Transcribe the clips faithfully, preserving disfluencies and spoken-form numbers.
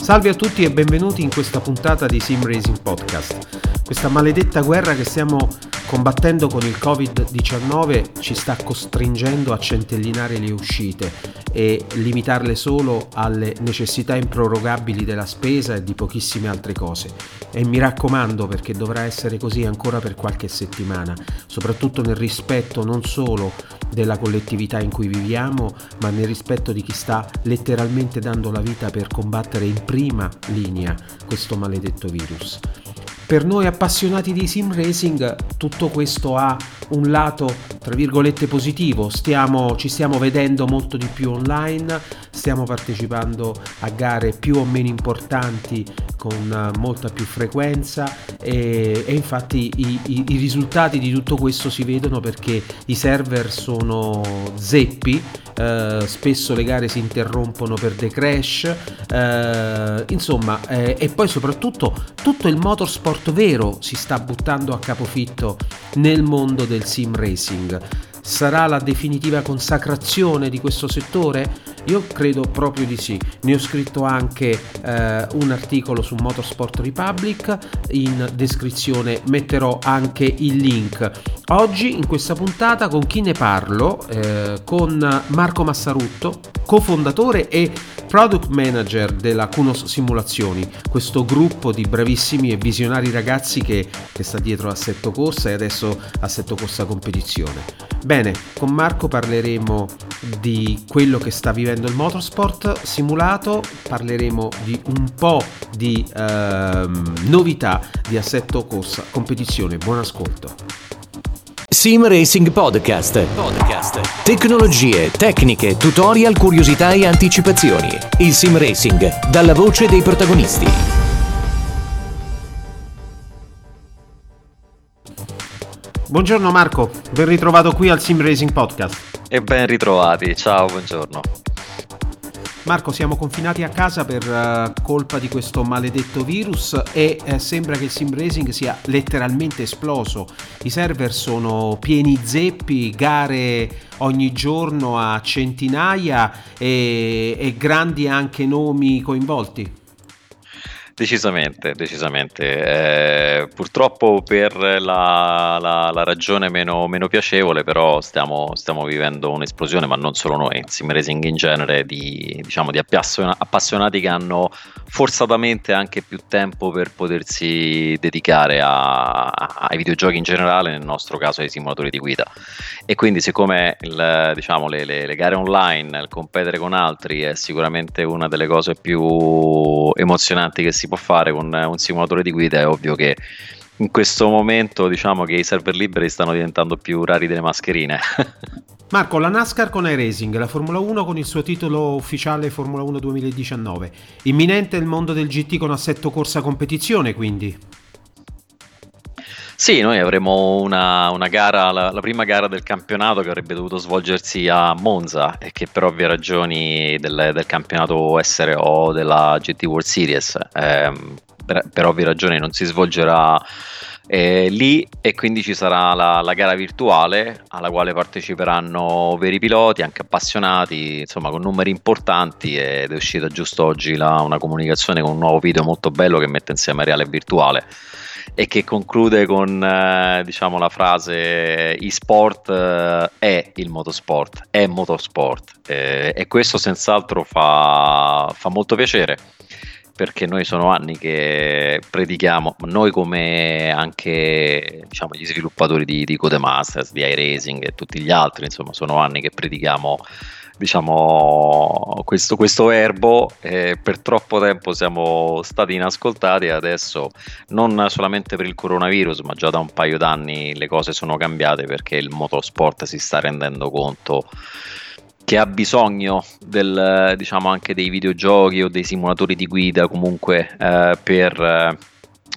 Salve a tutti e benvenuti in questa puntata di Sim Racing Podcast. Questa maledetta guerra che stiamo combattendo con il covid diciannove ci sta costringendo a centellinare le uscite e limitarle solo alle necessità improrogabili della spesa e di pochissime altre cose. E mi raccomando, perché dovrà essere così ancora per qualche settimana, soprattutto nel rispetto non solo della collettività in cui viviamo, ma nel rispetto di chi sta letteralmente dando la vita per combattere in prima linea questo maledetto virus. Per noi appassionati di sim racing tutto questo ha un lato tra virgolette positivo, stiamo, ci stiamo vedendo molto di più online, stiamo partecipando a gare più o meno importanti con molta più frequenza e, e infatti i, i, i risultati di tutto questo si vedono perché i server sono zeppi, eh, spesso le gare si interrompono per dei crash, eh, insomma eh, e poi soprattutto tutto il motorsport vero si sta buttando a capofitto nel mondo del sim racing. Sarà la definitiva consacrazione di questo settore? Io credo proprio di sì. Ne ho scritto anche eh, un articolo su Motorsport Republic, in descrizione metterò anche il link. Oggi in questa puntata con chi ne parlo? Eh, con Marco Massarutto, cofondatore e product manager della Kunos Simulazioni, questo gruppo di bravissimi e visionari ragazzi che, che sta dietro Assetto Corsa e adesso Assetto Corsa Competizione. Bene, con Marco parleremo di quello che sta vivendo il motorsport simulato, parleremo di un po' di ehm, novità di Assetto Corsa Competizione. Buon ascolto. Sim Racing Podcast. Podcast. Tecnologie, tecniche, tutorial, curiosità e anticipazioni. Il sim racing dalla voce dei protagonisti. Buongiorno Marco, ben ritrovato qui al Sim Racing Podcast. E ben ritrovati, ciao, buongiorno. Marco, siamo confinati a casa per uh, colpa di questo maledetto virus e eh, sembra che il sim racing sia letteralmente esploso. I server sono pieni zeppi, gare ogni giorno a centinaia e, e grandi anche nomi coinvolti. Decisamente, decisamente. Eh, purtroppo per la, la, la ragione meno, meno piacevole, però stiamo, stiamo vivendo un'esplosione, ma non solo noi, in sim racing in genere, di, diciamo, di appassionati che hanno forzatamente anche più tempo per potersi dedicare a, a, ai videogiochi in generale, nel nostro caso ai simulatori di guida. E quindi siccome il, diciamo, le, le, le gare online, il competere con altri è sicuramente una delle cose più emozionanti che si può fare con un simulatore di guida, è ovvio che in questo momento diciamo che i server liberi stanno diventando più rari delle mascherine. Marco, la NASCAR con iRacing, la Formula uno con il suo titolo ufficiale Formula uno duemiladiciannove, imminente il mondo del G T con Assetto Corsa Competizione, quindi sì, noi avremo una, una gara, la, la prima gara del campionato che avrebbe dovuto svolgersi a Monza e che per ovvie ragioni del, del campionato S R O della G T World Series eh, per, per ovvie ragioni non si svolgerà eh, lì e quindi ci sarà la, la gara virtuale alla quale parteciperanno veri piloti, anche appassionati, insomma con numeri importanti, ed è uscita giusto oggi la, una comunicazione con un nuovo video molto bello che mette insieme reale e virtuale. e che conclude con eh, diciamo la frase e-sport eh, è il motorsport, è motorsport eh, e questo senz'altro fa, fa molto piacere, perché noi sono anni che predichiamo, noi come anche diciamo gli sviluppatori di, di Codemasters, di iRacing e tutti gli altri, insomma sono anni che predichiamo diciamo questo, questo erbo, eh, per troppo tempo siamo stati inascoltati e adesso, non solamente per il coronavirus ma già da un paio d'anni, le cose sono cambiate perché il motorsport si sta rendendo conto che ha bisogno del, diciamo, anche dei videogiochi o dei simulatori di guida comunque eh, per eh,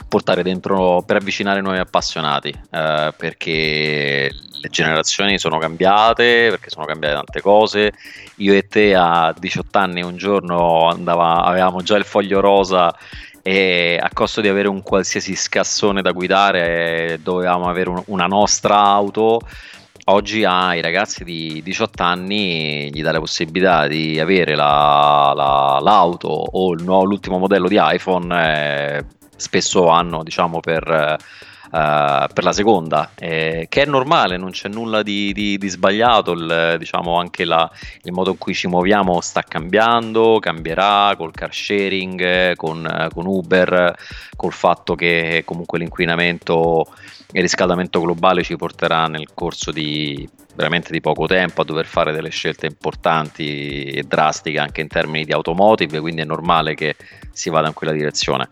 portare dentro, per avvicinare nuovi appassionati, eh, perché le generazioni sono cambiate, perché sono cambiate tante cose. Io e te a diciotto anni un giorno andava, avevamo già il foglio rosa e a costo di avere un qualsiasi scassone da guidare dovevamo avere un, una nostra auto. Oggi ai ragazzi di diciotto anni gli dà la possibilità di avere la, la, l'auto o il nuovo, l'ultimo modello di iPhone, eh, spesso hanno diciamo per, eh, per la seconda, eh, che è normale, non c'è nulla di, di, di sbagliato, il, diciamo anche la, il modo in cui ci muoviamo sta cambiando, cambierà col car sharing, con, con Uber, col fatto che comunque l'inquinamento, il riscaldamento globale ci porterà nel corso di veramente di poco tempo a dover fare delle scelte importanti e drastiche anche in termini di automotive, quindi è normale che si vada in quella direzione.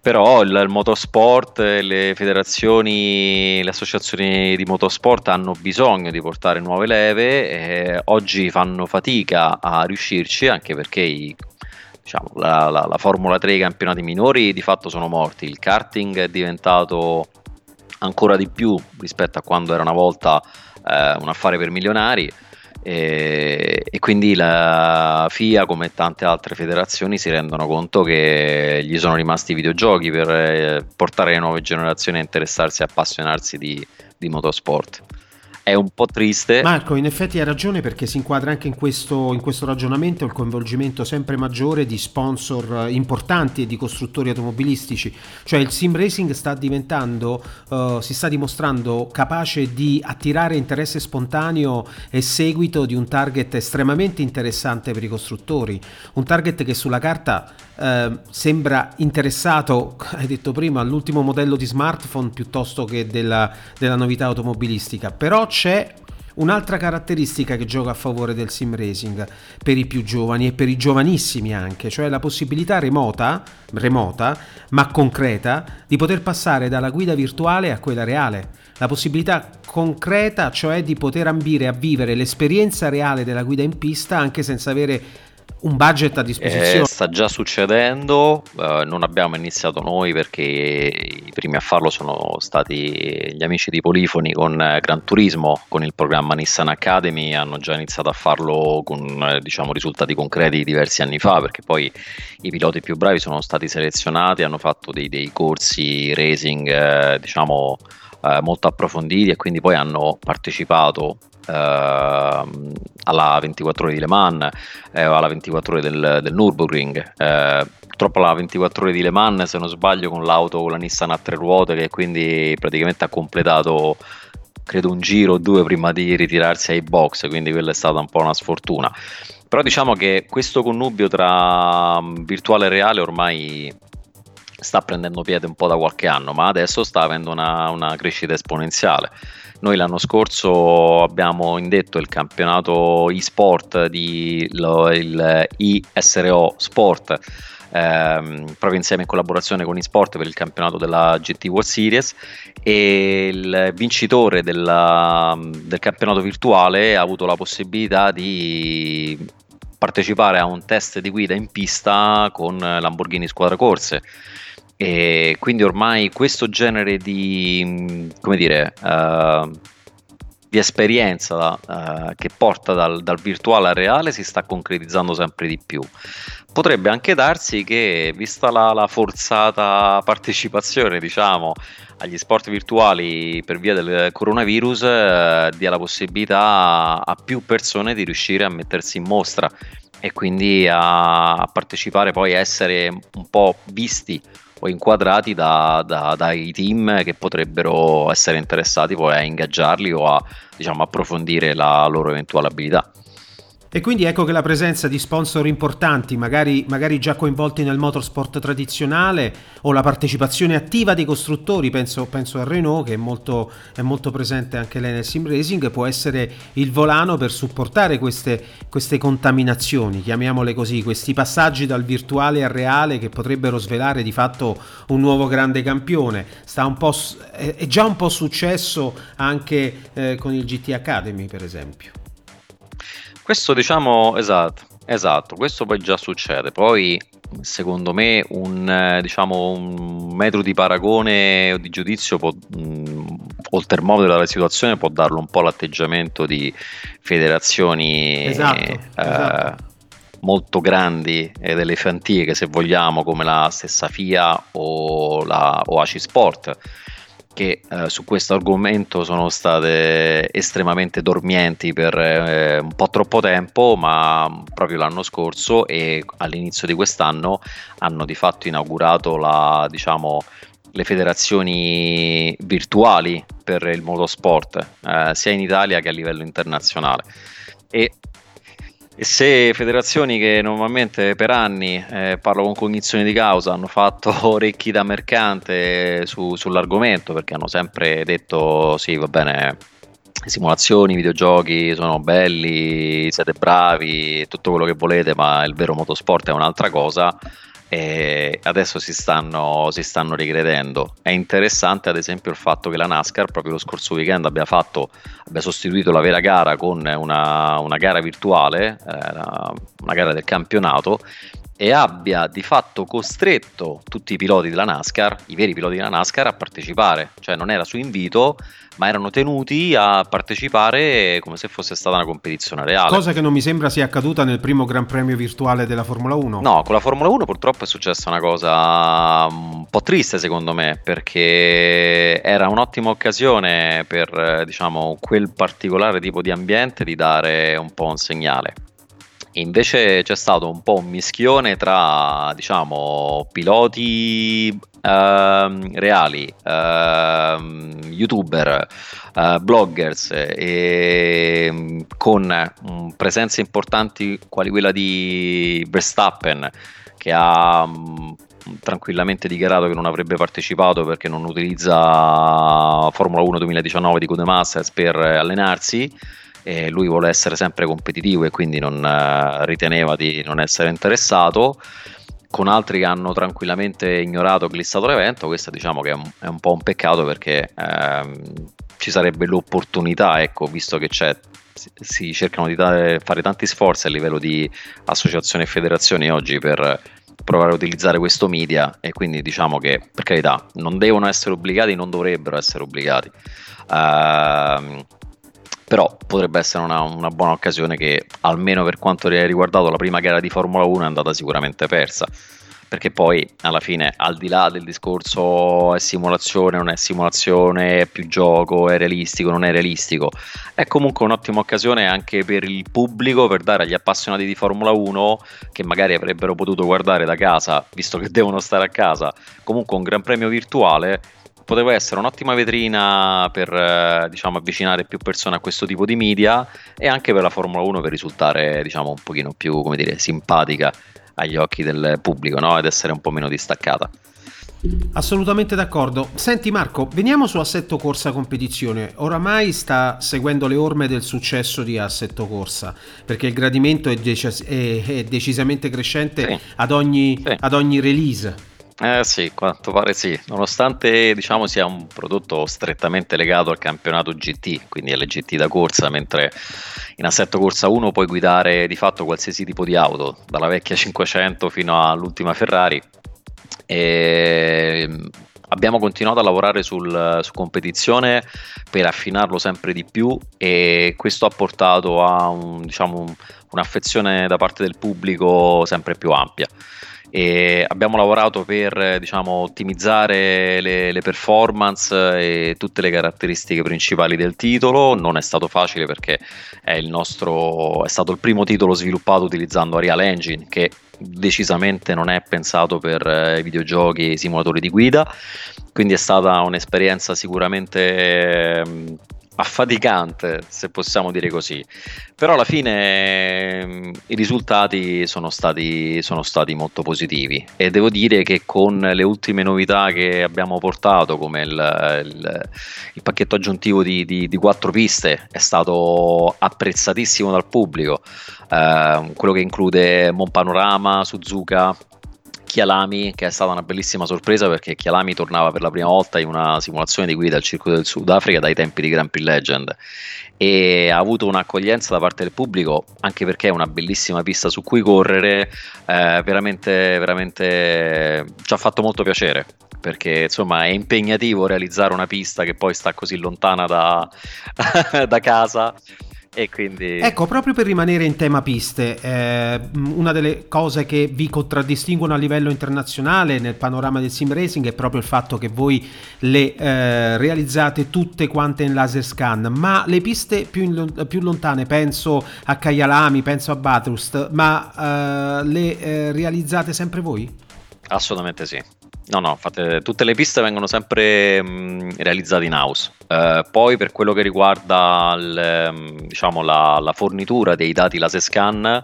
Però il, il motorsport, le federazioni, le associazioni di motorsport hanno bisogno di portare nuove leve e oggi fanno fatica a riuscirci, anche perché i diciamo, la, la, la Formula tre e i campionati minori di fatto sono morti, il karting è diventato ancora di più rispetto a quando era una volta eh, un affare per milionari e, e quindi la F I A come tante altre federazioni si rendono conto che gli sono rimasti i videogiochi per eh, portare le nuove generazioni a interessarsi e appassionarsi di, di motorsport. È un po' triste. Marco, in effetti hai ragione, perché si inquadra anche in questo, in questo ragionamento il coinvolgimento sempre maggiore di sponsor importanti e di costruttori automobilistici. Cioè il sim racing sta diventando, uh, si sta dimostrando capace di attirare interesse spontaneo e seguito di un target estremamente interessante per i costruttori. Un target che sulla carta uh, sembra interessato, hai detto prima, all'ultimo modello di smartphone piuttosto che della, della novità automobilistica. Però c'è un'altra caratteristica che gioca a favore del sim racing per i più giovani e per i giovanissimi anche, cioè la possibilità remota, remota ma concreta di poter passare dalla guida virtuale a quella reale, la possibilità concreta cioè di poter ambire a vivere l'esperienza reale della guida in pista anche senza avere un budget a disposizione. Eh, sta già succedendo, eh, non abbiamo iniziato noi perché i primi a farlo sono stati gli amici di Polifoni con eh, Gran Turismo, con il programma Nissan Academy hanno già iniziato a farlo con eh, diciamo risultati concreti diversi anni fa, perché poi i piloti più bravi sono stati selezionati, hanno fatto dei, dei corsi racing eh, diciamo eh, molto approfonditi e quindi poi hanno partecipato alla ventiquattro ore di Le Mans, eh, alla ventiquattro ore del, del Nürburgring, eh, purtroppo alla ventiquattro ore di Le Mans se non sbaglio con l'auto, con la Nissan a tre ruote, che quindi praticamente ha completato credo un giro o due prima di ritirarsi ai box, quindi quella è stata un po' una sfortuna. Però diciamo che questo connubio tra virtuale e reale ormai sta prendendo piede un po' da qualche anno, ma adesso sta avendo una, una crescita esponenziale. Noi l'anno scorso abbiamo indetto il campionato e-sport di lo, il I S R O Sport, ehm, proprio insieme in collaborazione con eSport per il campionato della G T World Series, e il vincitore della, del campionato virtuale ha avuto la possibilità di partecipare a un test di guida in pista con Lamborghini Squadra Corse. E quindi ormai questo genere di, come dire, uh, di esperienza uh, che porta dal, dal virtuale al reale si sta concretizzando sempre di più. Potrebbe anche darsi che, vista la, la forzata partecipazione diciamo agli sport virtuali per via del coronavirus, uh, dia la possibilità a più persone di riuscire a mettersi in mostra e quindi a partecipare, poi a essere un po' visti o inquadrati da, da, dai team che potrebbero essere interessati poi a ingaggiarli o a, diciamo, approfondire la loro eventuale abilità. E quindi ecco che la presenza di sponsor importanti, magari, magari già coinvolti nel motorsport tradizionale, o la partecipazione attiva dei costruttori, penso, penso a Renault, che è molto, è molto presente anche lei nel sim racing, può essere il volano per supportare queste, queste contaminazioni, chiamiamole così, questi passaggi dal virtuale al reale che potrebbero svelare di fatto un nuovo grande campione. Sta un po', è già un po' successo anche eh, con il G T Academy, per esempio. Questo diciamo, esatto, esatto, questo poi già succede. Poi secondo me un, diciamo, un metro di paragone o di giudizio può, mh, o il termometro della situazione può darlo un po' l'atteggiamento di federazioni esatto, eh, esatto. molto grandi e delle fantiche, se vogliamo, come la stessa FIA o la o A C I Sport, che eh, su questo argomento sono state estremamente dormienti per eh, un po' troppo tempo, ma proprio l'anno scorso e all'inizio di quest'anno hanno di fatto inaugurato la, diciamo, le federazioni virtuali per il motorsport, eh, sia in Italia che a livello internazionale. E E se federazioni che normalmente per anni, eh, parlo con cognizione di causa, hanno fatto orecchi da mercante su, sull'argomento, perché hanno sempre detto sì, va bene, simulazioni, videogiochi sono belli, siete bravi, tutto quello che volete, ma il vero motorsport è un'altra cosa, e adesso si stanno, si stanno ricredendo. È interessante ad esempio il fatto che la NASCAR proprio lo scorso weekend abbia fatto abbia sostituito la vera gara con una, una gara virtuale, eh, una gara del campionato, e abbia di fatto costretto tutti i piloti della NASCAR, i veri piloti della NASCAR, a partecipare. Cioè non era su invito, ma erano tenuti a partecipare come se fosse stata una competizione reale. Cosa che non mi sembra sia accaduta nel primo Gran Premio virtuale della Formula uno. No, con la Formula uno purtroppo è successa una cosa un po' triste secondo me, perché era un'ottima occasione per, diciamo, quel particolare tipo di ambiente di dare un po' un segnale. Invece c'è stato un po' un mischione tra, diciamo, piloti uh, reali, uh, youtuber, uh, bloggers, e con um, presenze importanti quali quella di Verstappen, che ha um, tranquillamente dichiarato che non avrebbe partecipato perché non utilizza Formula uno duemiladiciannove di Codemasters per allenarsi. E lui vuole essere sempre competitivo e quindi non eh, riteneva di non essere interessato, con altri che hanno tranquillamente ignorato e glissato l'evento. Questo diciamo che è un, è un po' un peccato, perché ehm, ci sarebbe l'opportunità, ecco, visto che c'è, si, si cercano di dare, fare tanti sforzi a livello di associazioni e federazioni oggi per provare a utilizzare questo media, e quindi diciamo che, per carità, non devono essere obbligati, non dovrebbero essere obbligati. Ehm, però potrebbe essere una, una buona occasione che, almeno per quanto riguardato la prima gara di Formula uno, è andata sicuramente persa, perché poi alla fine, al di là del discorso è simulazione, non è simulazione, è più gioco, è realistico, non è realistico, è comunque un'ottima occasione anche per il pubblico, per dare agli appassionati di Formula uno, che magari avrebbero potuto guardare da casa, visto che devono stare a casa, comunque un gran premio virtuale. Poteva essere un'ottima vetrina per, diciamo, avvicinare più persone a questo tipo di media, e anche per la Formula uno per risultare, diciamo, un pochino più, come dire, simpatica agli occhi del pubblico, no? Ed essere un po' meno distaccata. Assolutamente d'accordo. Senti Marco, veniamo su Assetto Corsa Competizione. Oramai sta seguendo le orme del successo di Assetto Corsa, perché il gradimento è, decis- è, è decisamente crescente, sì. ad ogni, sì. ad ogni release. Eh sì, quanto pare sì, nonostante, diciamo, sia un prodotto strettamente legato al campionato G T, quindi alle G T da corsa, mentre in Assetto Corsa uno puoi guidare di fatto qualsiasi tipo di auto, dalla vecchia cinquecento fino all'ultima Ferrari, e abbiamo continuato a lavorare sul, su competizione per affinarlo sempre di più, e questo ha portato a un, diciamo, un, un'affezione da parte del pubblico sempre più ampia. E abbiamo lavorato per, diciamo, ottimizzare le, le performance e tutte le caratteristiche principali del titolo. Non è stato facile perché è il nostro è stato il primo titolo sviluppato utilizzando Unreal Engine, che decisamente non è pensato per eh, videogiochi e simulatori di guida, quindi è stata un'esperienza sicuramente eh, affaticante, se possiamo dire così, però alla fine i risultati sono stati, sono stati molto positivi, e devo dire che con le ultime novità che abbiamo portato, come il, il, il pacchetto aggiuntivo di, di, di quattro piste, è stato apprezzatissimo dal pubblico, eh, quello che include Mon Panorama, Suzuka, Kyalami, che è stata una bellissima sorpresa perché Kyalami tornava per la prima volta in una simulazione di guida al circuito del Sudafrica dai tempi di Grand Prix Legend, e ha avuto un'accoglienza da parte del pubblico, anche perché è una bellissima pista su cui correre, eh, veramente veramente ci ha fatto molto piacere, perché insomma è impegnativo realizzare una pista che poi sta così lontana da, da casa. E quindi... Ecco, proprio per rimanere in tema piste, eh, una delle cose che vi contraddistinguono a livello internazionale nel panorama del sim racing è proprio il fatto che voi le eh, realizzate tutte quante in laser scan, ma le piste più, in, più lontane, penso a Kyalami, penso a Bathurst, ma eh, le eh, realizzate sempre voi? Assolutamente sì. No, no, fate, tutte le piste vengono sempre mh, realizzate in house. Eh, poi per quello che riguarda il, diciamo, la, la fornitura dei dati laser scan,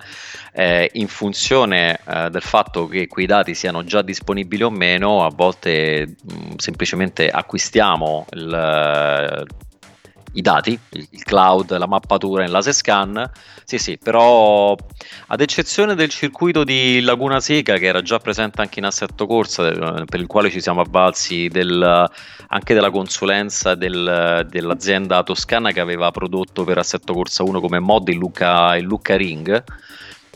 eh, in funzione eh, del fatto che quei dati siano già disponibili o meno, a volte mh, semplicemente acquistiamo il... i dati, il cloud, la mappatura in laser scan. Sì sì, però ad eccezione del circuito di Laguna Seca, che era già presente anche in Assetto Corsa, per il quale ci siamo avvalsi del, anche della consulenza del, dell'azienda toscana che aveva prodotto per Assetto Corsa uno come mod il Luca, il Luca Ring,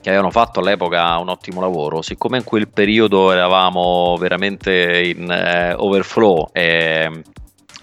che avevano fatto all'epoca un ottimo lavoro. Siccome in quel periodo eravamo veramente in eh, overflow e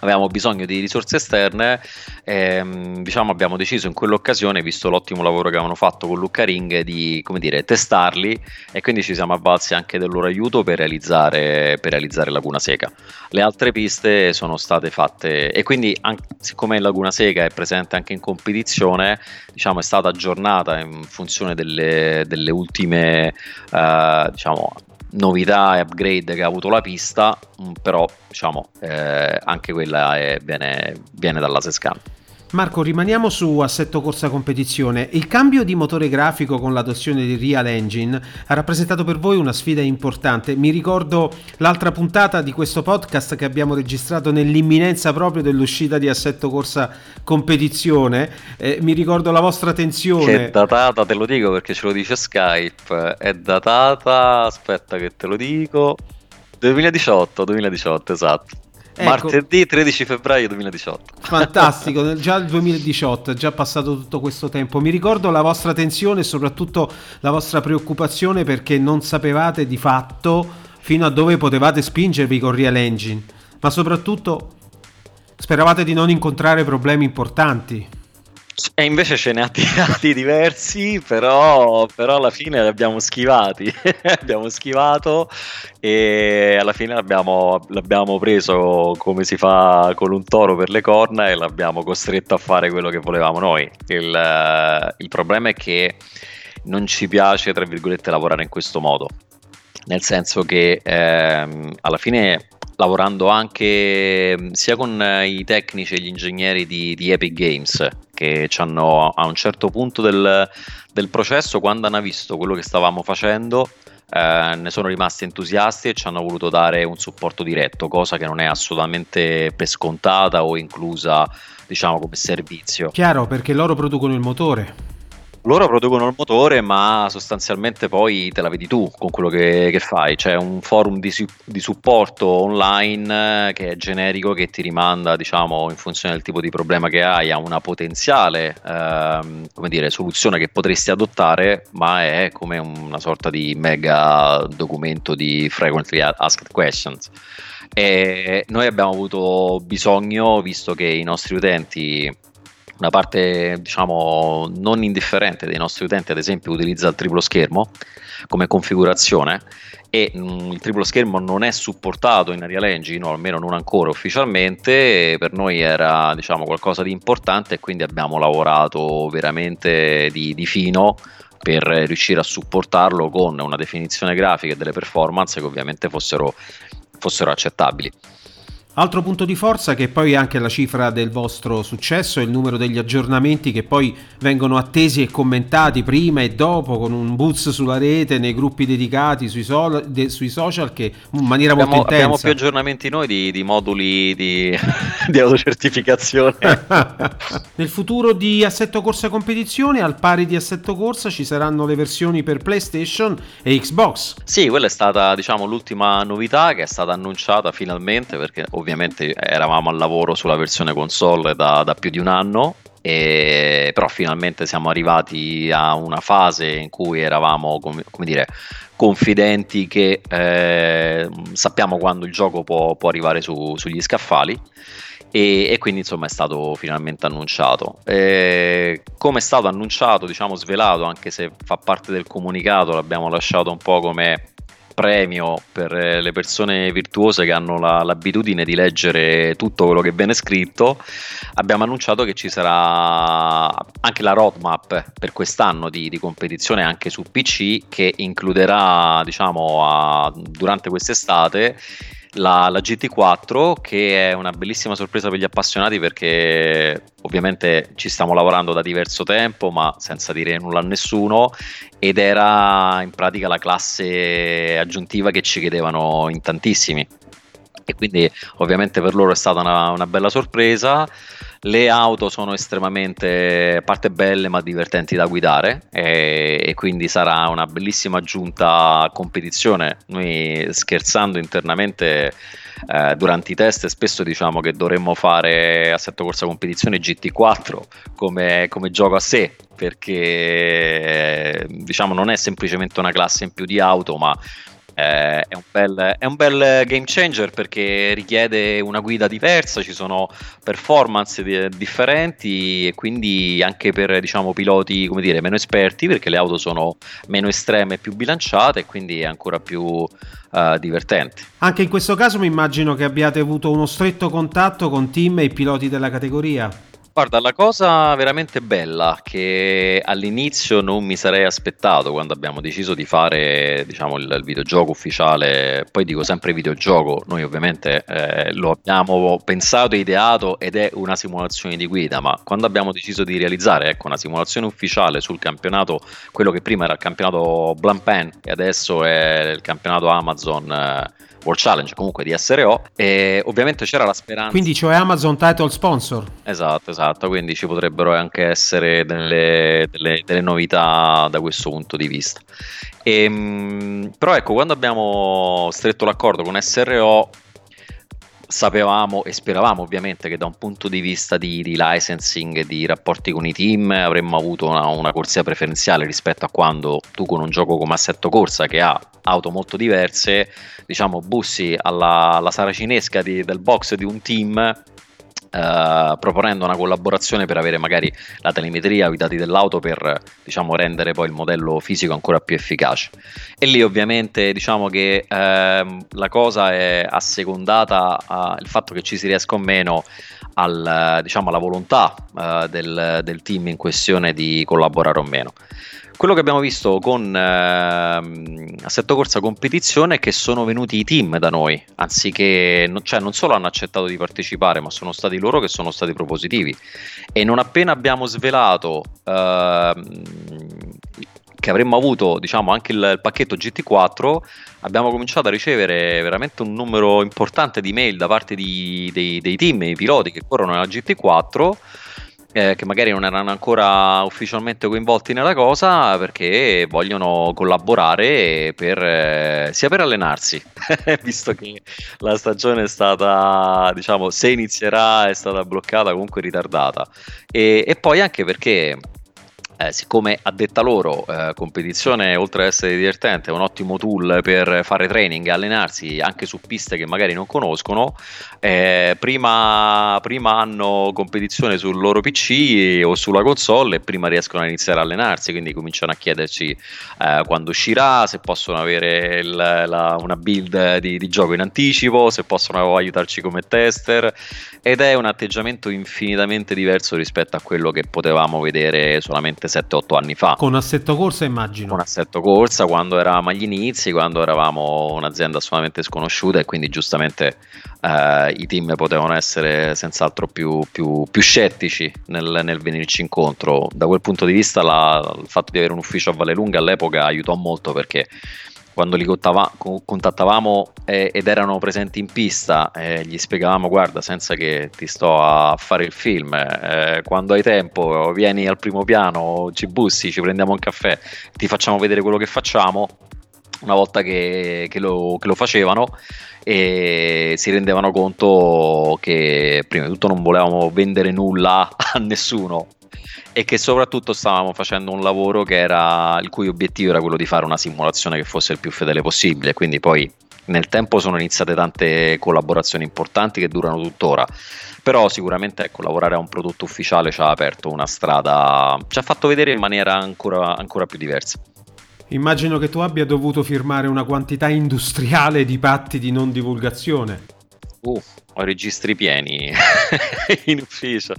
avevamo bisogno di risorse esterne, ehm, diciamo abbiamo deciso in quell'occasione, visto l'ottimo lavoro che avevano fatto con Luca Ring, di, come dire, testarli, e quindi ci siamo avvalsi anche del loro aiuto per realizzare, per realizzare Laguna Seca. Le altre piste sono state fatte, e quindi anche, siccome Laguna Seca è presente anche in competizione, diciamo è stata aggiornata in funzione delle, delle ultime eh, diciamo novità e upgrade che ha avuto la pista, però diciamo eh, anche quella è, viene, viene dalla Sescan. Marco, rimaniamo su Assetto Corsa Competizione. Il cambio di motore grafico con l'adozione di Real Engine ha rappresentato per voi una sfida importante. Mi ricordo l'altra puntata di questo podcast che abbiamo registrato nell'imminenza proprio dell'uscita di Assetto Corsa Competizione. Eh, mi ricordo la vostra tensione. Che è datata, te lo dico perché ce lo dice Skype, è datata, aspetta che te lo dico, duemiladiciotto, duemiladiciotto, esatto. Ecco. Martedì tredici febbraio duemiladiciotto. Fantastico, già il duemiladiciotto, è già passato tutto questo tempo. Mi ricordo la vostra tensione e soprattutto la vostra preoccupazione, perché non sapevate di fatto fino a dove potevate spingervi con Real Engine, ma soprattutto speravate di non incontrare problemi importanti. E invece ce ne ha tirati diversi, però, però alla fine li abbiamo schivati, abbiamo schivato e alla fine l'abbiamo, l'abbiamo preso come si fa con un toro per le corna e l'abbiamo costretto a fare quello che volevamo noi. Il, il problema è che non ci piace, tra virgolette, lavorare in questo modo, nel senso che ehm, alla fine... lavorando anche sia con i tecnici e gli ingegneri di, di Epic Games, che ci hanno a un certo punto del, del processo, quando hanno visto quello che stavamo facendo, eh, ne sono rimasti entusiasti e ci hanno voluto dare un supporto diretto, cosa che non è assolutamente prescontata o inclusa, diciamo, come servizio. Chiaro, perché loro producono il motore. Loro producono il motore, ma sostanzialmente poi te la vedi tu con quello che, che fai. C'è un forum di, di supporto online che è generico, che ti rimanda, diciamo, in funzione del tipo di problema che hai, a una potenziale ehm, come dire, soluzione che potresti adottare, ma è come una sorta di mega documento di frequently asked questions. E noi abbiamo avuto bisogno, visto che i nostri utenti una parte, diciamo, non indifferente dei nostri utenti, ad esempio, utilizza il triplo schermo come configurazione, e mh, il triplo schermo non è supportato in Unreal Engine, o almeno non ancora ufficialmente, e per noi era, diciamo, qualcosa di importante, e quindi abbiamo lavorato veramente di, di fino per riuscire a supportarlo con una definizione grafica e delle performance che ovviamente fossero, fossero accettabili. Altro punto di forza, che poi è anche la cifra del vostro successo, è il numero degli aggiornamenti che poi vengono attesi e commentati prima e dopo, con un buzz sulla rete, nei gruppi dedicati, sui, so- de- sui social, che in maniera abbiamo, molto intensa. Abbiamo più aggiornamenti noi di, di moduli di, di autocertificazione. Nel futuro di Assetto Corsa Competizione, al pari di Assetto Corsa, ci saranno le versioni per PlayStation e Xbox. Sì, quella è stata, diciamo, l'ultima novità che è stata annunciata finalmente, perché ovviamente eravamo al lavoro sulla versione console da, da più di un anno, e però finalmente siamo arrivati a una fase in cui eravamo, come dire, confidenti che eh, sappiamo quando il gioco può, può arrivare su, sugli scaffali, e, e quindi insomma è stato finalmente annunciato. E come è stato annunciato, diciamo svelato, anche se fa parte del comunicato, l'abbiamo lasciato un po' come premio per le persone virtuose che hanno la, l'abitudine di leggere tutto quello che viene scritto, abbiamo annunciato che ci sarà anche la roadmap per quest'anno di, di competizione anche su P C, che includerà, diciamo, a, durante quest'estate la, la G T quattro, che è una bellissima sorpresa per gli appassionati, perché ovviamente ci stiamo lavorando da diverso tempo ma senza dire nulla a nessuno, ed era in pratica la classe aggiuntiva che ci chiedevano in tantissimi, e quindi ovviamente per loro è stata una, una bella sorpresa. Le auto sono estremamente, a parte belle, ma divertenti da guidare, e, e quindi sarà una bellissima aggiunta a competizione. Noi, scherzando internamente, eh, durante i test spesso diciamo che dovremmo fare Assetto Corsa Competizione G T quattro come, come gioco a sé, perché diciamo non è semplicemente una classe in più di auto, ma Eh, è, un bel, è un bel game changer, perché richiede una guida diversa, ci sono performance di, differenti, e quindi anche per, diciamo, piloti, come dire, meno esperti, perché le auto sono meno estreme e più bilanciate, e quindi è ancora più eh, divertente. Anche in questo caso mi immagino che abbiate avuto uno stretto contatto con team e piloti della categoria. Guarda, la cosa veramente bella che all'inizio non mi sarei aspettato quando abbiamo deciso di fare, diciamo, il, il videogioco ufficiale, poi dico sempre videogioco, noi ovviamente eh, lo abbiamo pensato e ideato ed è una simulazione di guida, ma quando abbiamo deciso di realizzare, ecco, una simulazione ufficiale sul campionato, quello che prima era il campionato Blancpain e adesso è il campionato Amazon eh, World Challenge, comunque di S R O, e ovviamente c'era la speranza. Quindi cioè Amazon title sponsor. Esatto, esatto, quindi ci potrebbero anche essere delle, delle, delle novità da questo punto di vista. E, però ecco, quando abbiamo stretto l'accordo con S R O, sapevamo e speravamo ovviamente che da un punto di vista di, di licensing e di rapporti con i team avremmo avuto una, una corsia preferenziale rispetto a quando tu, con un gioco come Assetto Corsa che ha auto molto diverse, diciamo bussi alla, alla saracinesca di, del box di un team Uh, proponendo una collaborazione per avere magari la telemetria o i dati dell'auto per, diciamo, rendere poi il modello fisico ancora più efficace. E lì ovviamente diciamo che uh, la cosa è assecondata uh, il fatto che ci si riesca o meno al, diciamo, alla volontà uh, del, del team in questione di collaborare o meno. Quello che abbiamo visto con eh, Assetto Corsa Competizione è che sono venuti i team da noi, anziché, cioè non solo hanno accettato di partecipare, ma sono stati loro che sono stati propositivi, e non appena abbiamo svelato eh, che avremmo avuto, diciamo, anche il, il pacchetto G T quattro, abbiamo cominciato a ricevere veramente un numero importante di mail da parte di, dei, dei team, i piloti che corrono nella G T quattro, Eh, che magari non erano ancora ufficialmente coinvolti nella cosa, perché vogliono collaborare per, eh, sia per allenarsi visto che la stagione è stata, diciamo, se inizierà è stata bloccata, comunque ritardata, e, e poi anche perché Eh, siccome a detta loro eh, competizione, oltre ad essere divertente, è un ottimo tool per fare training e allenarsi anche su piste che magari non conoscono, eh, prima, prima hanno competizione sul loro P C o sulla console e prima riescono a iniziare a allenarsi, quindi cominciano a chiederci eh, quando uscirà, se possono avere il, la, una build di, di gioco in anticipo, se possono aiutarci come tester, ed è un atteggiamento infinitamente diverso rispetto a quello che potevamo vedere solamente sette otto anni fa. Con Assetto Corsa, immagino. Con Assetto Corsa, quando eravamo agli inizi, quando eravamo un'azienda assolutamente sconosciuta, e quindi giustamente eh, i team potevano essere senz'altro più, più, più scettici nel, nel venirci incontro. Da quel punto di vista la, il fatto di avere un ufficio a Vallelunga all'epoca aiutò molto, perché quando li contattavamo eh, ed erano presenti in pista, eh, gli spiegavamo: guarda, senza che ti sto a fare il film, eh, quando hai tempo vieni al primo piano, ci bussi, ci prendiamo un caffè, ti facciamo vedere quello che facciamo. Una volta che, che, lo, che lo facevano, e si rendevano conto che prima di tutto non volevamo vendere nulla a nessuno, e che soprattutto stavamo facendo un lavoro che era, il cui obiettivo era quello di fare una simulazione che fosse il più fedele possibile. Quindi poi nel tempo sono iniziate tante collaborazioni importanti che durano tuttora, però sicuramente, ecco, lavorare a un prodotto ufficiale ci ha aperto una strada, ci ha fatto vedere in maniera ancora, ancora più diversa. Immagino che tu abbia dovuto firmare una quantità industriale di patti di non divulgazione. Uh, ho registri pieni in ufficio.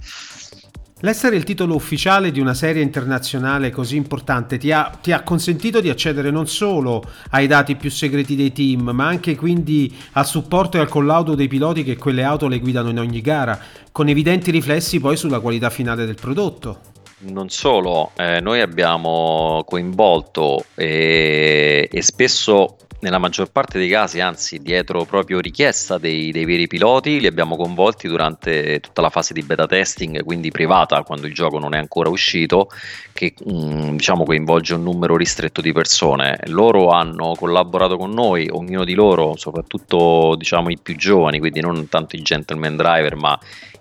L'essere il titolo ufficiale di una serie internazionale così importante ti ha, ti ha consentito di accedere non solo ai dati più segreti dei team, ma anche quindi al supporto e al collaudo dei piloti che quelle auto le guidano in ogni gara, con evidenti riflessi poi sulla qualità finale del prodotto. Non solo, eh, noi abbiamo coinvolto e, e spesso, nella maggior parte dei casi, anzi dietro proprio richiesta dei, dei veri piloti, li abbiamo coinvolti durante tutta la fase di beta testing, quindi privata, quando il gioco non è ancora uscito, che mh, diciamo coinvolge un numero ristretto di persone. Loro hanno collaborato con noi, ognuno di loro, soprattutto diciamo i più giovani, quindi non tanto i gentleman driver, ma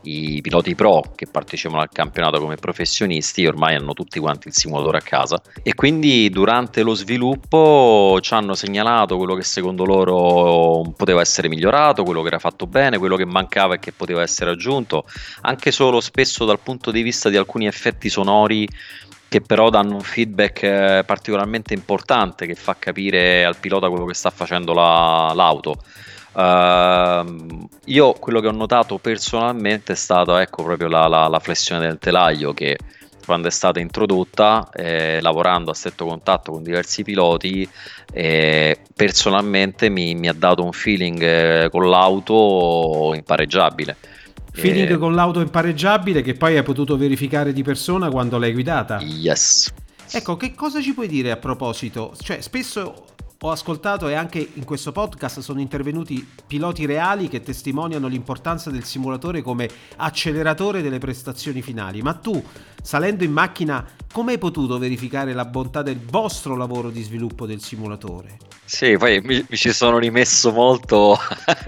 i piloti pro che partecipano al campionato come professionisti, ormai hanno tutti quanti il simulatore a casa, e quindi durante lo sviluppo ci hanno segnalato quello che secondo loro poteva essere migliorato, quello che era fatto bene, quello che mancava e che poteva essere aggiunto, anche solo spesso dal punto di vista di alcuni effetti sonori che però danno un feedback particolarmente importante che fa capire al pilota quello che sta facendo la, l'auto. Uh, io quello che ho notato personalmente è stata, ecco, proprio la, la, la flessione del telaio, che quando è stata introdotta, eh, lavorando a stretto contatto con diversi piloti, eh, personalmente mi, mi ha dato un feeling eh, con l'auto impareggiabile. Feeling eh, con l'auto impareggiabile che poi hai potuto verificare di persona quando l'hai guidata. Yes. Ecco, che cosa ci puoi dire a proposito? Cioè, spesso ho ascoltato, e anche in questo podcast sono intervenuti piloti reali che testimoniano l'importanza del simulatore come acceleratore delle prestazioni finali, ma tu, salendo in macchina, come hai potuto verificare la bontà del vostro lavoro di sviluppo del simulatore? Sì, poi mi, mi ci sono rimesso molto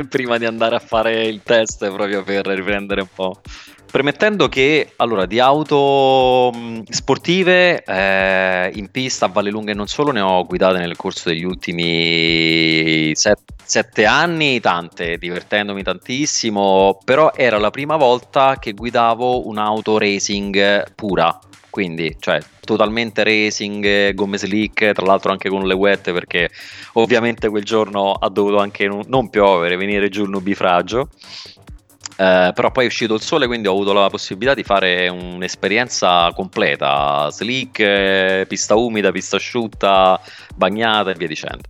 prima di andare a fare il test, proprio per riprendere un po'. Premettendo che, allora, di auto sportive eh, in pista a Vallelunga e non solo ne ho guidate nel corso degli ultimi set, sette anni, tante, divertendomi tantissimo, però era la prima volta che guidavo un'auto racing pura, quindi cioè totalmente racing, gomme slick, tra l'altro anche con le wet, perché ovviamente quel giorno ha dovuto anche non piovere, venire giù il nubifragio. Uh, però poi è uscito il sole, quindi ho avuto la possibilità di fare un'esperienza completa, slick, eh, pista umida, pista asciutta, bagnata e via dicendo.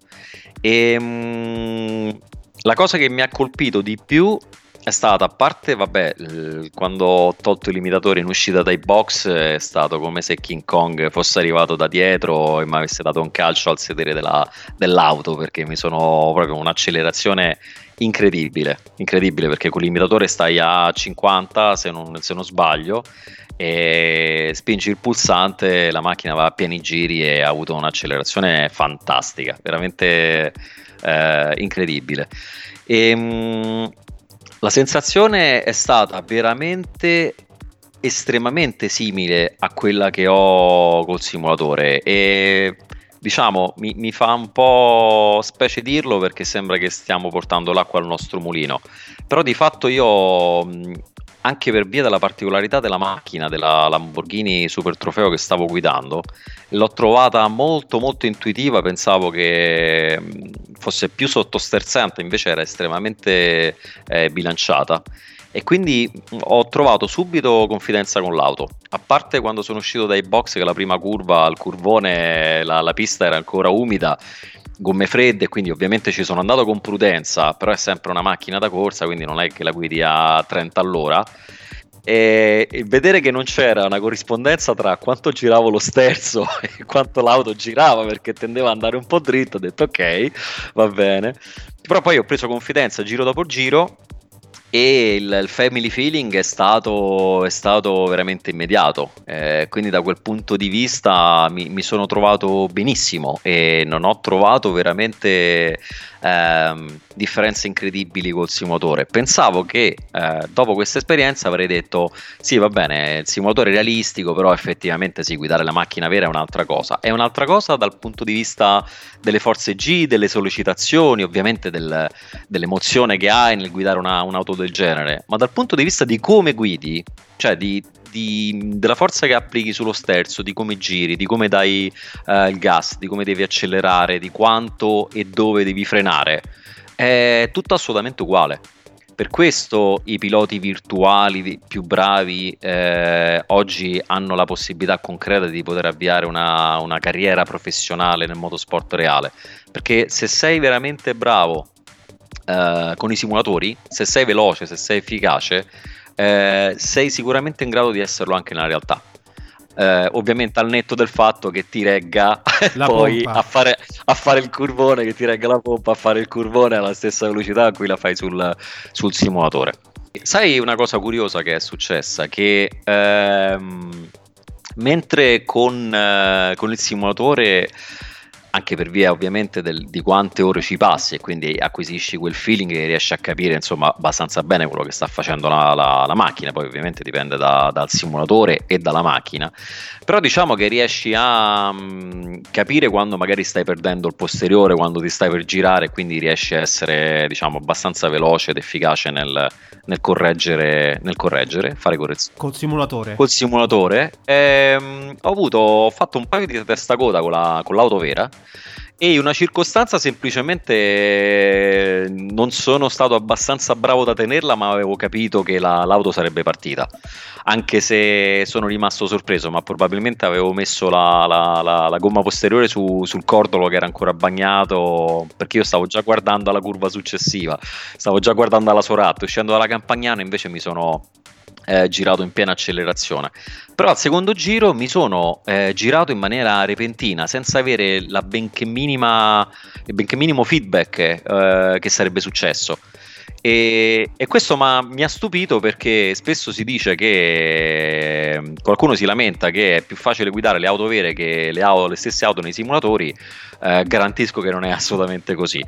E, mh, la cosa che mi ha colpito di più è stata, a parte, vabbè, l- quando ho tolto il limitatore in uscita dai box, è stato come se King Kong fosse arrivato da dietro e mi avesse dato un calcio al sedere della, dell'auto, perché mi sono proprio un'accelerazione incredibile, incredibile, perché con l'imitatore stai a cinquanta se non, se non sbaglio, e spingi il pulsante, la macchina va a pieni giri e ha avuto un'accelerazione fantastica, veramente eh, incredibile. E, mh, la sensazione è stata veramente estremamente simile a quella che ho col simulatore e diciamo mi, mi fa un po' specie dirlo perché sembra che stiamo portando l'acqua al nostro mulino, però di fatto io anche per via della particolarità della macchina, della Lamborghini Super Trofeo che stavo guidando, l'ho trovata molto molto intuitiva, pensavo che fosse più sottosterzante, invece era estremamente eh, bilanciata e quindi ho trovato subito confidenza con l'auto, a parte quando sono uscito dai box che la prima curva al curvone la, la pista era ancora umida, gomme fredde, quindi ovviamente ci sono andato con prudenza, però è sempre una macchina da corsa quindi non è che la guidi a trenta all'ora, e, e vedere che non c'era una corrispondenza tra quanto giravo lo sterzo e quanto l'auto girava perché tendeva ad andare un po' dritto, ho detto ok va bene, però poi ho preso confidenza giro dopo giro e il, il family feeling è stato, è stato veramente immediato, eh, quindi da quel punto di vista mi, mi sono trovato benissimo e non ho trovato veramente ehm, differenze incredibili col simulatore. Pensavo che eh, dopo questa esperienza avrei detto sì va bene, il simulatore è realistico, però effettivamente sì, guidare la macchina vera è un'altra cosa, è un'altra cosa dal punto di vista delle forze G, delle sollecitazioni, ovviamente del, dell'emozione che hai nel guidare una, un'auto del genere, ma dal punto di vista di come guidi, cioè di, di, della forza che applichi sullo sterzo, di come giri, di come dai eh, il gas, di come devi accelerare, di quanto e dove devi frenare, è tutto assolutamente uguale. Per questo i piloti virtuali più bravi eh, oggi hanno la possibilità concreta di poter avviare una, una carriera professionale nel motorsport reale, perché se sei veramente bravo Uh, con i simulatori, se sei veloce, se sei efficace, uh, sei sicuramente in grado di esserlo anche nella realtà. Uh, ovviamente al netto del fatto che ti regga poi a fare, a fare il curvone, che ti regga la pompa a fare il curvone alla stessa velocità a cui la fai sul, sul simulatore. Sai una cosa curiosa che è successa? Che ehm, mentre con, eh, con il simulatore, anche per via ovviamente del, di quante ore ci passi e quindi acquisisci quel feeling che riesci a capire insomma abbastanza bene quello che sta facendo la, la, la macchina, poi ovviamente dipende da, dal simulatore e dalla macchina, però diciamo che riesci a mh, capire quando magari stai perdendo il posteriore, quando ti stai per girare, quindi riesci a essere diciamo abbastanza veloce ed efficace nel, nel correggere, nel correggere, fare correzioni col simulatore. Col simulatore ehm, ho avuto, ho fatto un paio di testacoda con, la, con l'auto vera e in una circostanza semplicemente non sono stato abbastanza bravo da tenerla, ma avevo capito che la, l'auto sarebbe partita, anche se sono rimasto sorpreso, ma probabilmente avevo messo la, la, la, la gomma posteriore su, sul cordolo che era ancora bagnato, perché io stavo già guardando alla curva successiva, stavo già guardando alla Soratta, uscendo dalla Campagnana invece mi sono Eh, girato in piena accelerazione, però al secondo giro mi sono eh, girato in maniera repentina senza avere la benché minima, il benché minimo feedback eh, che sarebbe successo e, e questo ma, mi ha stupito, perché spesso si dice che qualcuno si lamenta che è più facile guidare le auto vere che le, auto, le stesse auto nei simulatori, eh, garantisco che non è assolutamente così.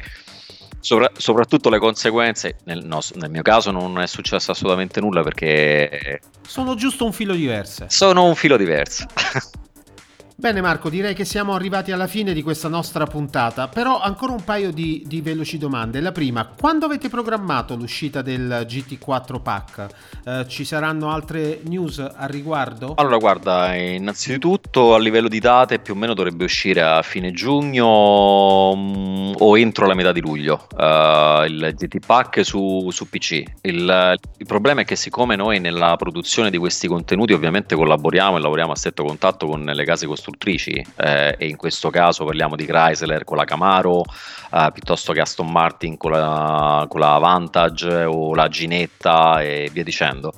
Sopra, soprattutto le conseguenze nel, no, nel mio caso non è successo assolutamente nulla, perché sono giusto un filo diverse sono un filo diverso Bene Marco, direi che siamo arrivati alla fine di questa nostra puntata, però ancora un paio di, di veloci domande. La prima: quando avete programmato l'uscita del G T quattro pack? Eh, ci saranno altre news a riguardo? Allora guarda, innanzitutto a livello di date più o meno dovrebbe uscire a fine giugno mh, o entro la metà di luglio uh, il G T pack su, su P C. Il, il problema è che siccome noi nella produzione di questi contenuti ovviamente collaboriamo e lavoriamo a stretto contatto con le case costruttive, Eh, e in questo caso parliamo di Chrysler con la Camaro, eh, piuttosto che Aston Martin con la, con la Vantage o la Ginetta e via dicendo,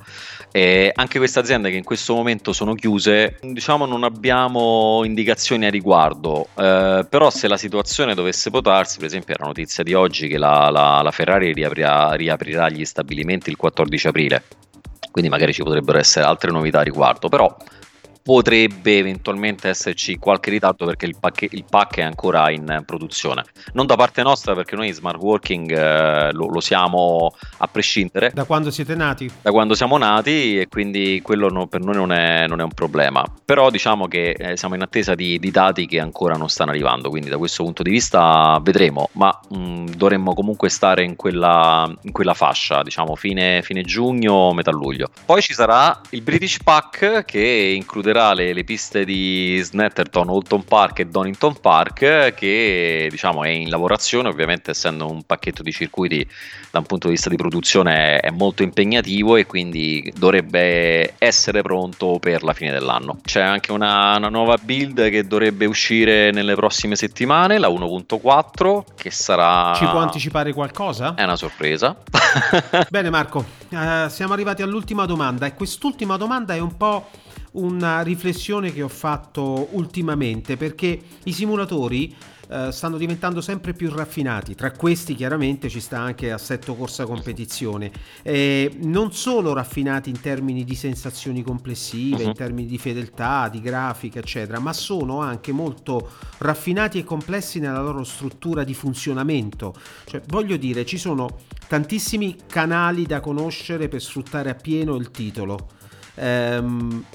e anche queste aziende che in questo momento sono chiuse, diciamo non abbiamo indicazioni a riguardo, eh, però se la situazione dovesse potarsi, per esempio era notizia di oggi che la, la, la Ferrari riaprirà, riaprirà gli stabilimenti il quattordici aprile, quindi magari ci potrebbero essere altre novità a riguardo, però potrebbe eventualmente esserci qualche ritardo perché il pack, il pack è ancora in produzione, non da parte nostra perché noi smart working eh, lo, lo siamo a prescindere da quando siete nati, da quando siamo nati, e quindi quello no, per noi non è, non è un problema, però diciamo che eh, siamo in attesa di, di dati che ancora non stanno arrivando, quindi da questo punto di vista vedremo, ma mh, dovremmo comunque stare in quella, in quella fascia, diciamo fine, fine giugno, metà luglio. Poi ci sarà il British Pack che includerà le, le piste di Snetterton, Oldton Park e Donington Park, che diciamo è in lavorazione, ovviamente essendo un pacchetto di circuiti da un punto di vista di produzione è molto impegnativo e quindi dovrebbe essere pronto per la fine dell'anno. C'è anche una, una nuova build che dovrebbe uscire nelle prossime settimane, la uno punto quattro, che sarà... Ci può anticipare qualcosa? È una sorpresa. Bene Marco, eh, siamo arrivati all'ultima domanda e quest'ultima domanda è un po' una riflessione che ho fatto ultimamente, perché i simulatori eh, stanno diventando sempre più raffinati, tra questi chiaramente ci sta anche Assetto Corsa Competizione, eh, non solo raffinati in termini di sensazioni complessive, uh-huh. in termini di fedeltà, di grafica eccetera, ma sono anche molto raffinati e complessi nella loro struttura di funzionamento, cioè voglio dire ci sono tantissimi canali da conoscere per sfruttare appieno il titolo, ehm,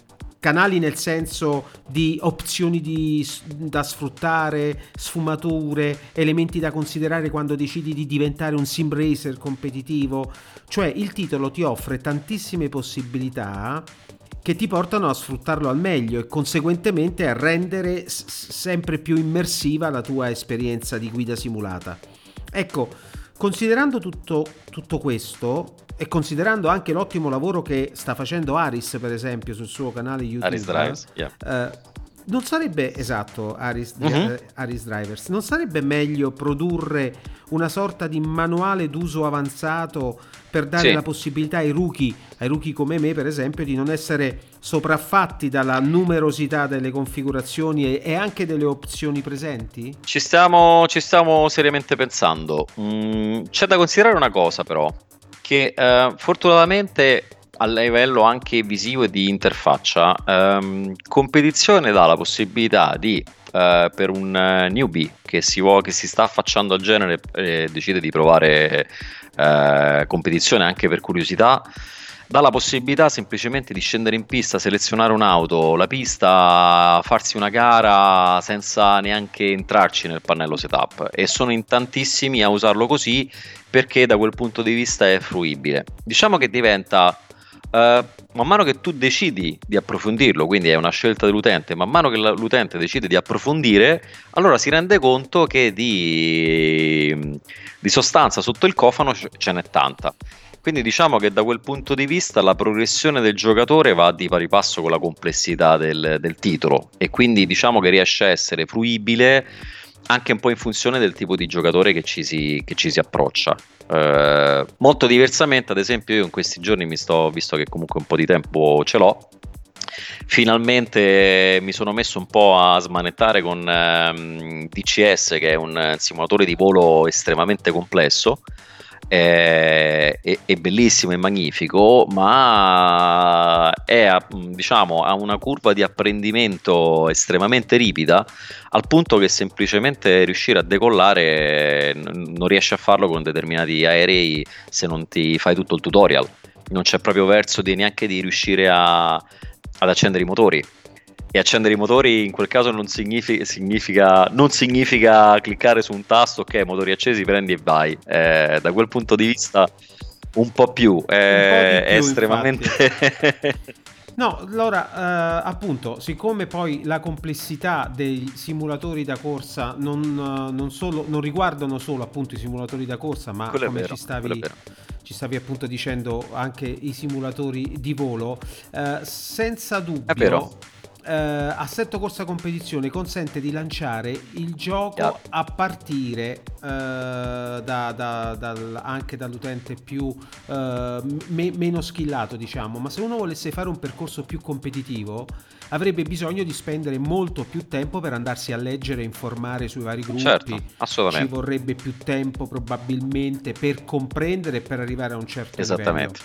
canali nel senso di opzioni di, da sfruttare, sfumature, elementi da considerare quando decidi di diventare un sim racer competitivo, cioè il titolo ti offre tantissime possibilità che ti portano a sfruttarlo al meglio e conseguentemente a rendere s- sempre più immersiva la tua esperienza di guida simulata. Ecco, considerando tutto, tutto questo e considerando anche l'ottimo lavoro che sta facendo Aris, per esempio, sul suo canale YouTube, Aris Drivers, eh, yeah. non sarebbe esatto Aris, mm-hmm. Aris Drivers, non sarebbe meglio produrre una sorta di manuale d'uso avanzato per dare sì. la possibilità ai rookie, ai rookie come me per esempio, di non essere sopraffatti dalla numerosità delle configurazioni e anche delle opzioni presenti? Ci stiamo, ci stiamo seriamente pensando. Mm, c'è da considerare una cosa però, che eh, fortunatamente a livello anche visivo e di interfaccia ehm, competizione dà la possibilità di eh, per un newbie che si, vuole, che si sta affacciando al genere e eh, decide di provare eh, competizione anche per curiosità, dà la possibilità semplicemente di scendere in pista, selezionare un'auto, la pista, farsi una gara senza neanche entrarci nel pannello setup, e sono in tantissimi a usarlo così perché da quel punto di vista è fruibile. Diciamo che diventa Uh, man mano che tu decidi di approfondirlo, quindi è una scelta dell'utente, man mano che l'utente decide di approfondire, allora si rende conto che di, di sostanza sotto il cofano ce n'è tanta. Quindi diciamo che da quel punto di vista la progressione del giocatore va di pari passo con la complessità del, del titolo, e quindi diciamo che riesce a essere fruibile anche un po' in funzione del tipo di giocatore che ci si, che ci si approccia. Eh, molto diversamente, ad esempio, io in questi giorni mi sto, visto che comunque un po' di tempo ce l'ho, finalmente mi sono messo un po' a smanettare con ehm, D C S, che è un simulatore di volo estremamente complesso. È, è bellissimo e magnifico, ma è, diciamo, ha una curva di apprendimento estremamente ripida, al punto che semplicemente riuscire a decollare non riesci a farlo con determinati aerei se non ti fai tutto il tutorial, non c'è proprio verso di, neanche di riuscire a, ad accendere i motori. E accendere i motori in quel caso non significa, significa, non significa cliccare su un tasto, ok, motori accesi, prendi e vai. Eh, da quel punto di vista un po' più, eh, un po' di più è estremamente... No, allora, eh, appunto, siccome poi la complessità dei simulatori da corsa non, non, solo, non riguardano solo appunto i simulatori da corsa, ma quello come vero, ci stavi... ci stavi appunto dicendo anche i simulatori di volo, eh, senza dubbio... È vero. Uh, Assetto Corsa Competizione consente di lanciare il gioco yeah. a partire uh, da, da, dal, anche dall'utente più uh, me, meno schillato, diciamo, ma se uno volesse fare un percorso più competitivo avrebbe bisogno di spendere molto più tempo per andarsi a leggere e informare sui vari gruppi, certo, assolutamente. Ci vorrebbe più tempo probabilmente per comprendere e per arrivare a un certo livello. Esattamente.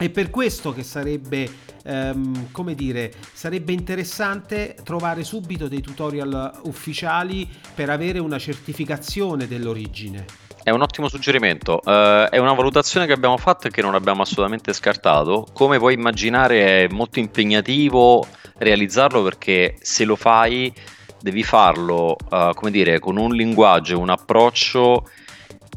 È per questo che sarebbe, ehm, come dire, sarebbe interessante trovare subito dei tutorial ufficiali per avere una certificazione dell'origine. È un ottimo suggerimento, uh, è una valutazione che abbiamo fatto e che non abbiamo assolutamente scartato. Come puoi immaginare è molto impegnativo realizzarlo, perché se lo fai devi farlo, uh, come dire, con un linguaggio, un approccio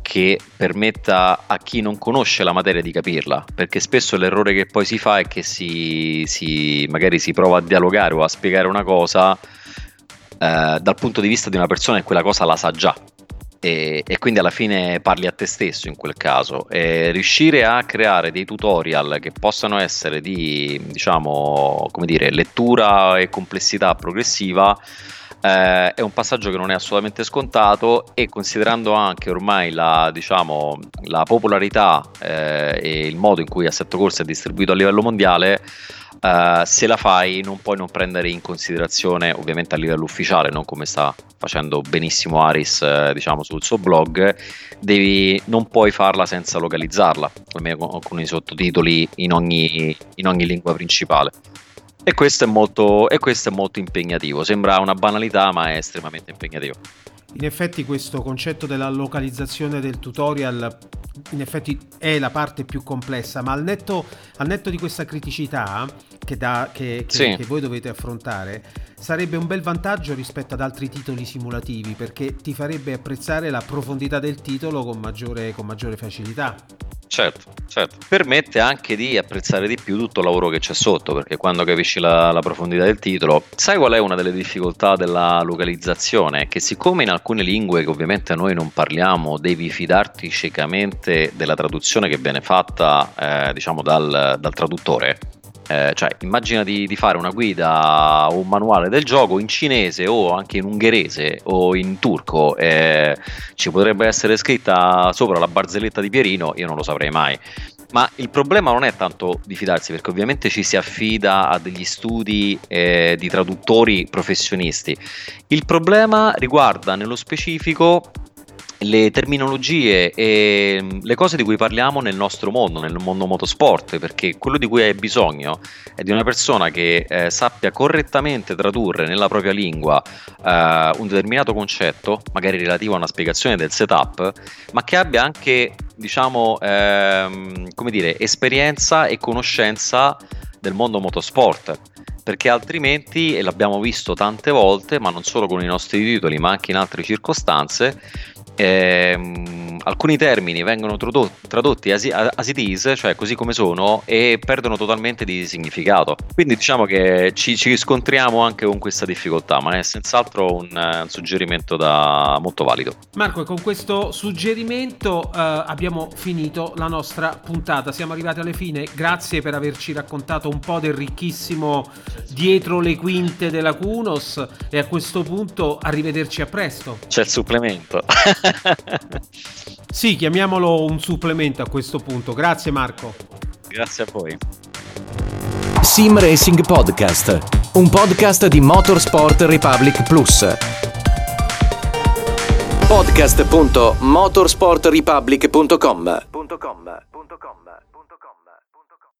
che permetta a chi non conosce la materia di capirla, perché spesso l'errore che poi si fa è che si, si magari si prova a dialogare o a spiegare una cosa eh, dal punto di vista di una persona che quella cosa la sa già, e, e quindi alla fine parli a te stesso in quel caso. E riuscire a creare dei tutorial che possano essere di, diciamo, come dire, lettura e complessità progressiva, Uh, è un passaggio che non è assolutamente scontato, e considerando anche ormai la, diciamo, la popolarità uh, e il modo in cui Assetto Corsa è distribuito a livello mondiale, uh, se la fai non puoi non prendere in considerazione, ovviamente a livello ufficiale, non come sta facendo benissimo Aris uh, diciamo sul suo blog, devi, non puoi farla senza localizzarla, almeno con, con i sottotitoli in ogni, in ogni lingua principale. E questo è molto, e questo è molto impegnativo. Sembra una banalità, ma è estremamente impegnativo. In effetti questo concetto della localizzazione del tutorial in effetti è la parte più complessa, ma al netto, al netto di questa criticità che, da, che, che, sì. che voi dovete affrontare, sarebbe un bel vantaggio rispetto ad altri titoli simulativi, perché ti farebbe apprezzare la profondità del titolo con maggiore, con maggiore facilità. Certo, certo. Permette anche di apprezzare di più tutto il lavoro che c'è sotto, perché quando capisci la, la profondità del titolo, sai qual è una delle difficoltà della localizzazione? Che siccome in alcune lingue che ovviamente noi non parliamo, devi fidarti ciecamente della traduzione che viene fatta eh, diciamo dal, dal traduttore. Eh, cioè immagina di, di fare una guida o un manuale del gioco in cinese o anche in ungherese o in turco, eh, ci potrebbe essere scritta sopra la barzelletta di Pierino, io non lo saprei mai. Ma il problema non è tanto di fidarsi, perché ovviamente ci si affida a degli studi eh, di traduttori professionisti. Il problema riguarda nello specifico le terminologie e le cose di cui parliamo nel nostro mondo, nel mondo motorsport, perché quello di cui hai bisogno è di una persona che eh, sappia correttamente tradurre nella propria lingua eh, un determinato concetto, magari relativo a una spiegazione del setup, ma che abbia anche, diciamo, ehm, come dire, esperienza e conoscenza del mondo motorsport, perché altrimenti, e l'abbiamo visto tante volte, ma non solo con i nostri titoli, ma anche in altre circostanze, Eh, alcuni termini vengono tradotti, tradotti as, as it is, cioè così come sono, e perdono totalmente di significato. Quindi diciamo che ci, ci riscontriamo anche con questa difficoltà, ma è senz'altro un, un suggerimento da molto valido. Marco, e con questo suggerimento eh, abbiamo finito la nostra puntata, siamo arrivati alla fine. Grazie per averci raccontato un po' del ricchissimo dietro le quinte della Kunos, e a questo punto arrivederci a presto. C'è il supplemento. Sì, chiamiamolo un supplemento a questo punto. Grazie Marco. Grazie a voi. Sim Racing Podcast, un podcast di Motorsport Republic Plus. podcast punto motorsport republic punto com